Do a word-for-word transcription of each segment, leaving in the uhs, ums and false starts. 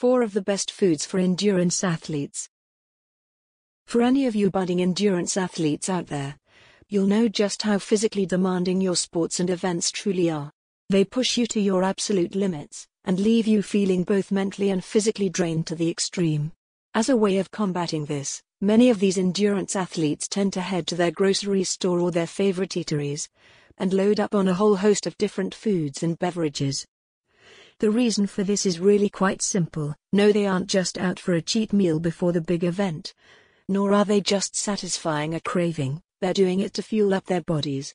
four of the best foods for endurance athletes. For any of you budding endurance athletes out there, you'll know just how physically demanding your sports and events truly are. They push you to your absolute limits, and leave you feeling both mentally and physically drained to the extreme. As a way of combating this, many of these endurance athletes tend to head to their grocery store or their favorite eateries, and load up on a whole host of different foods and beverages. The reason for this is really quite simple. No, they aren't just out for a cheat meal before the big event. Nor are they just satisfying a craving, they're doing it to fuel up their bodies,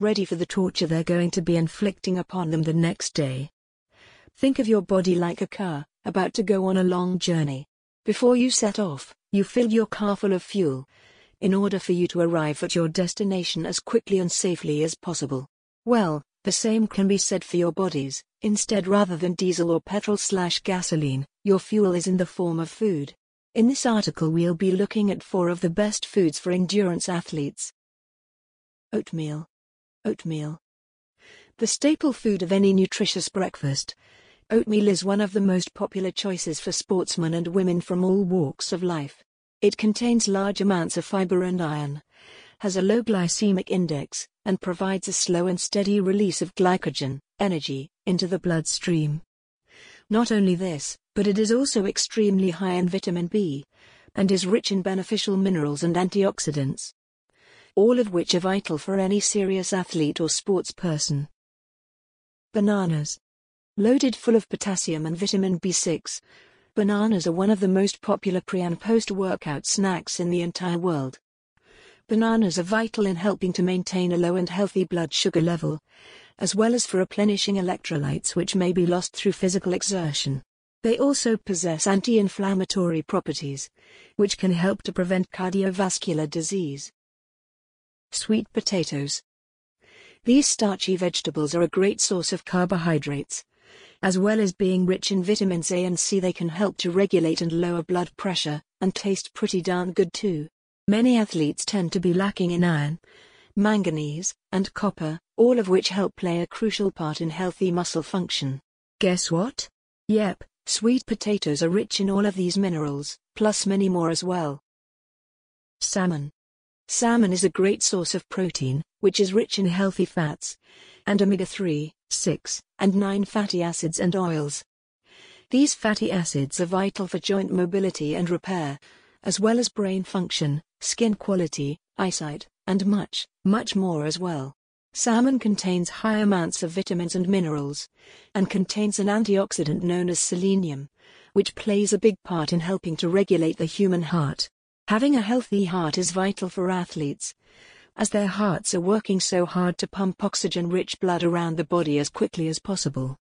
ready for the torture they're going to be inflicting upon them the next day. Think of your body like a car, about to go on a long journey. Before you set off, you fill your car full of fuel, in order for you to arrive at your destination as quickly and safely as possible. Well, the same can be said for your bodies. Instead, rather than diesel or petrol slash gasoline, your fuel is in the form of food. In this article we'll be looking at four of the best foods for endurance athletes. Oatmeal. Oatmeal. The staple food of any nutritious breakfast, oatmeal is one of the most popular choices for sportsmen and women from all walks of life. It contains large amounts of fiber and iron, has a low glycemic index, and provides a slow and steady release of glycogen, energy, into the bloodstream. Not only this, but it is also extremely high in vitamin B, and is rich in beneficial minerals and antioxidants, all of which are vital for any serious athlete or sports person. Bananas. Loaded full of potassium and vitamin B six, bananas are one of the most popular pre- and post-workout snacks in the entire world. Bananas are vital in helping to maintain a low and healthy blood sugar level, as well as for replenishing electrolytes which may be lost through physical exertion. They also possess anti-inflammatory properties, which can help to prevent cardiovascular disease. Sweet potatoes. These starchy vegetables are a great source of carbohydrates. As well as being rich in vitamins A and C, they can help to regulate and lower blood pressure, and taste pretty darn good too. Many athletes tend to be lacking in iron, manganese, and copper, all of which help play a crucial part in healthy muscle function. Guess what? Yep, sweet potatoes are rich in all of these minerals, plus many more as well. Salmon. Salmon is a great source of protein, which is rich in healthy fats, and omega three, six, and nine fatty acids and oils. These fatty acids are vital for joint mobility and repair, as well as brain function, skin quality, eyesight, and much, much more as well. Salmon contains high amounts of vitamins and minerals, and contains an antioxidant known as selenium, which plays a big part in helping to regulate the human heart. Having a healthy heart is vital for athletes, as their hearts are working so hard to pump oxygen-rich blood around the body as quickly as possible.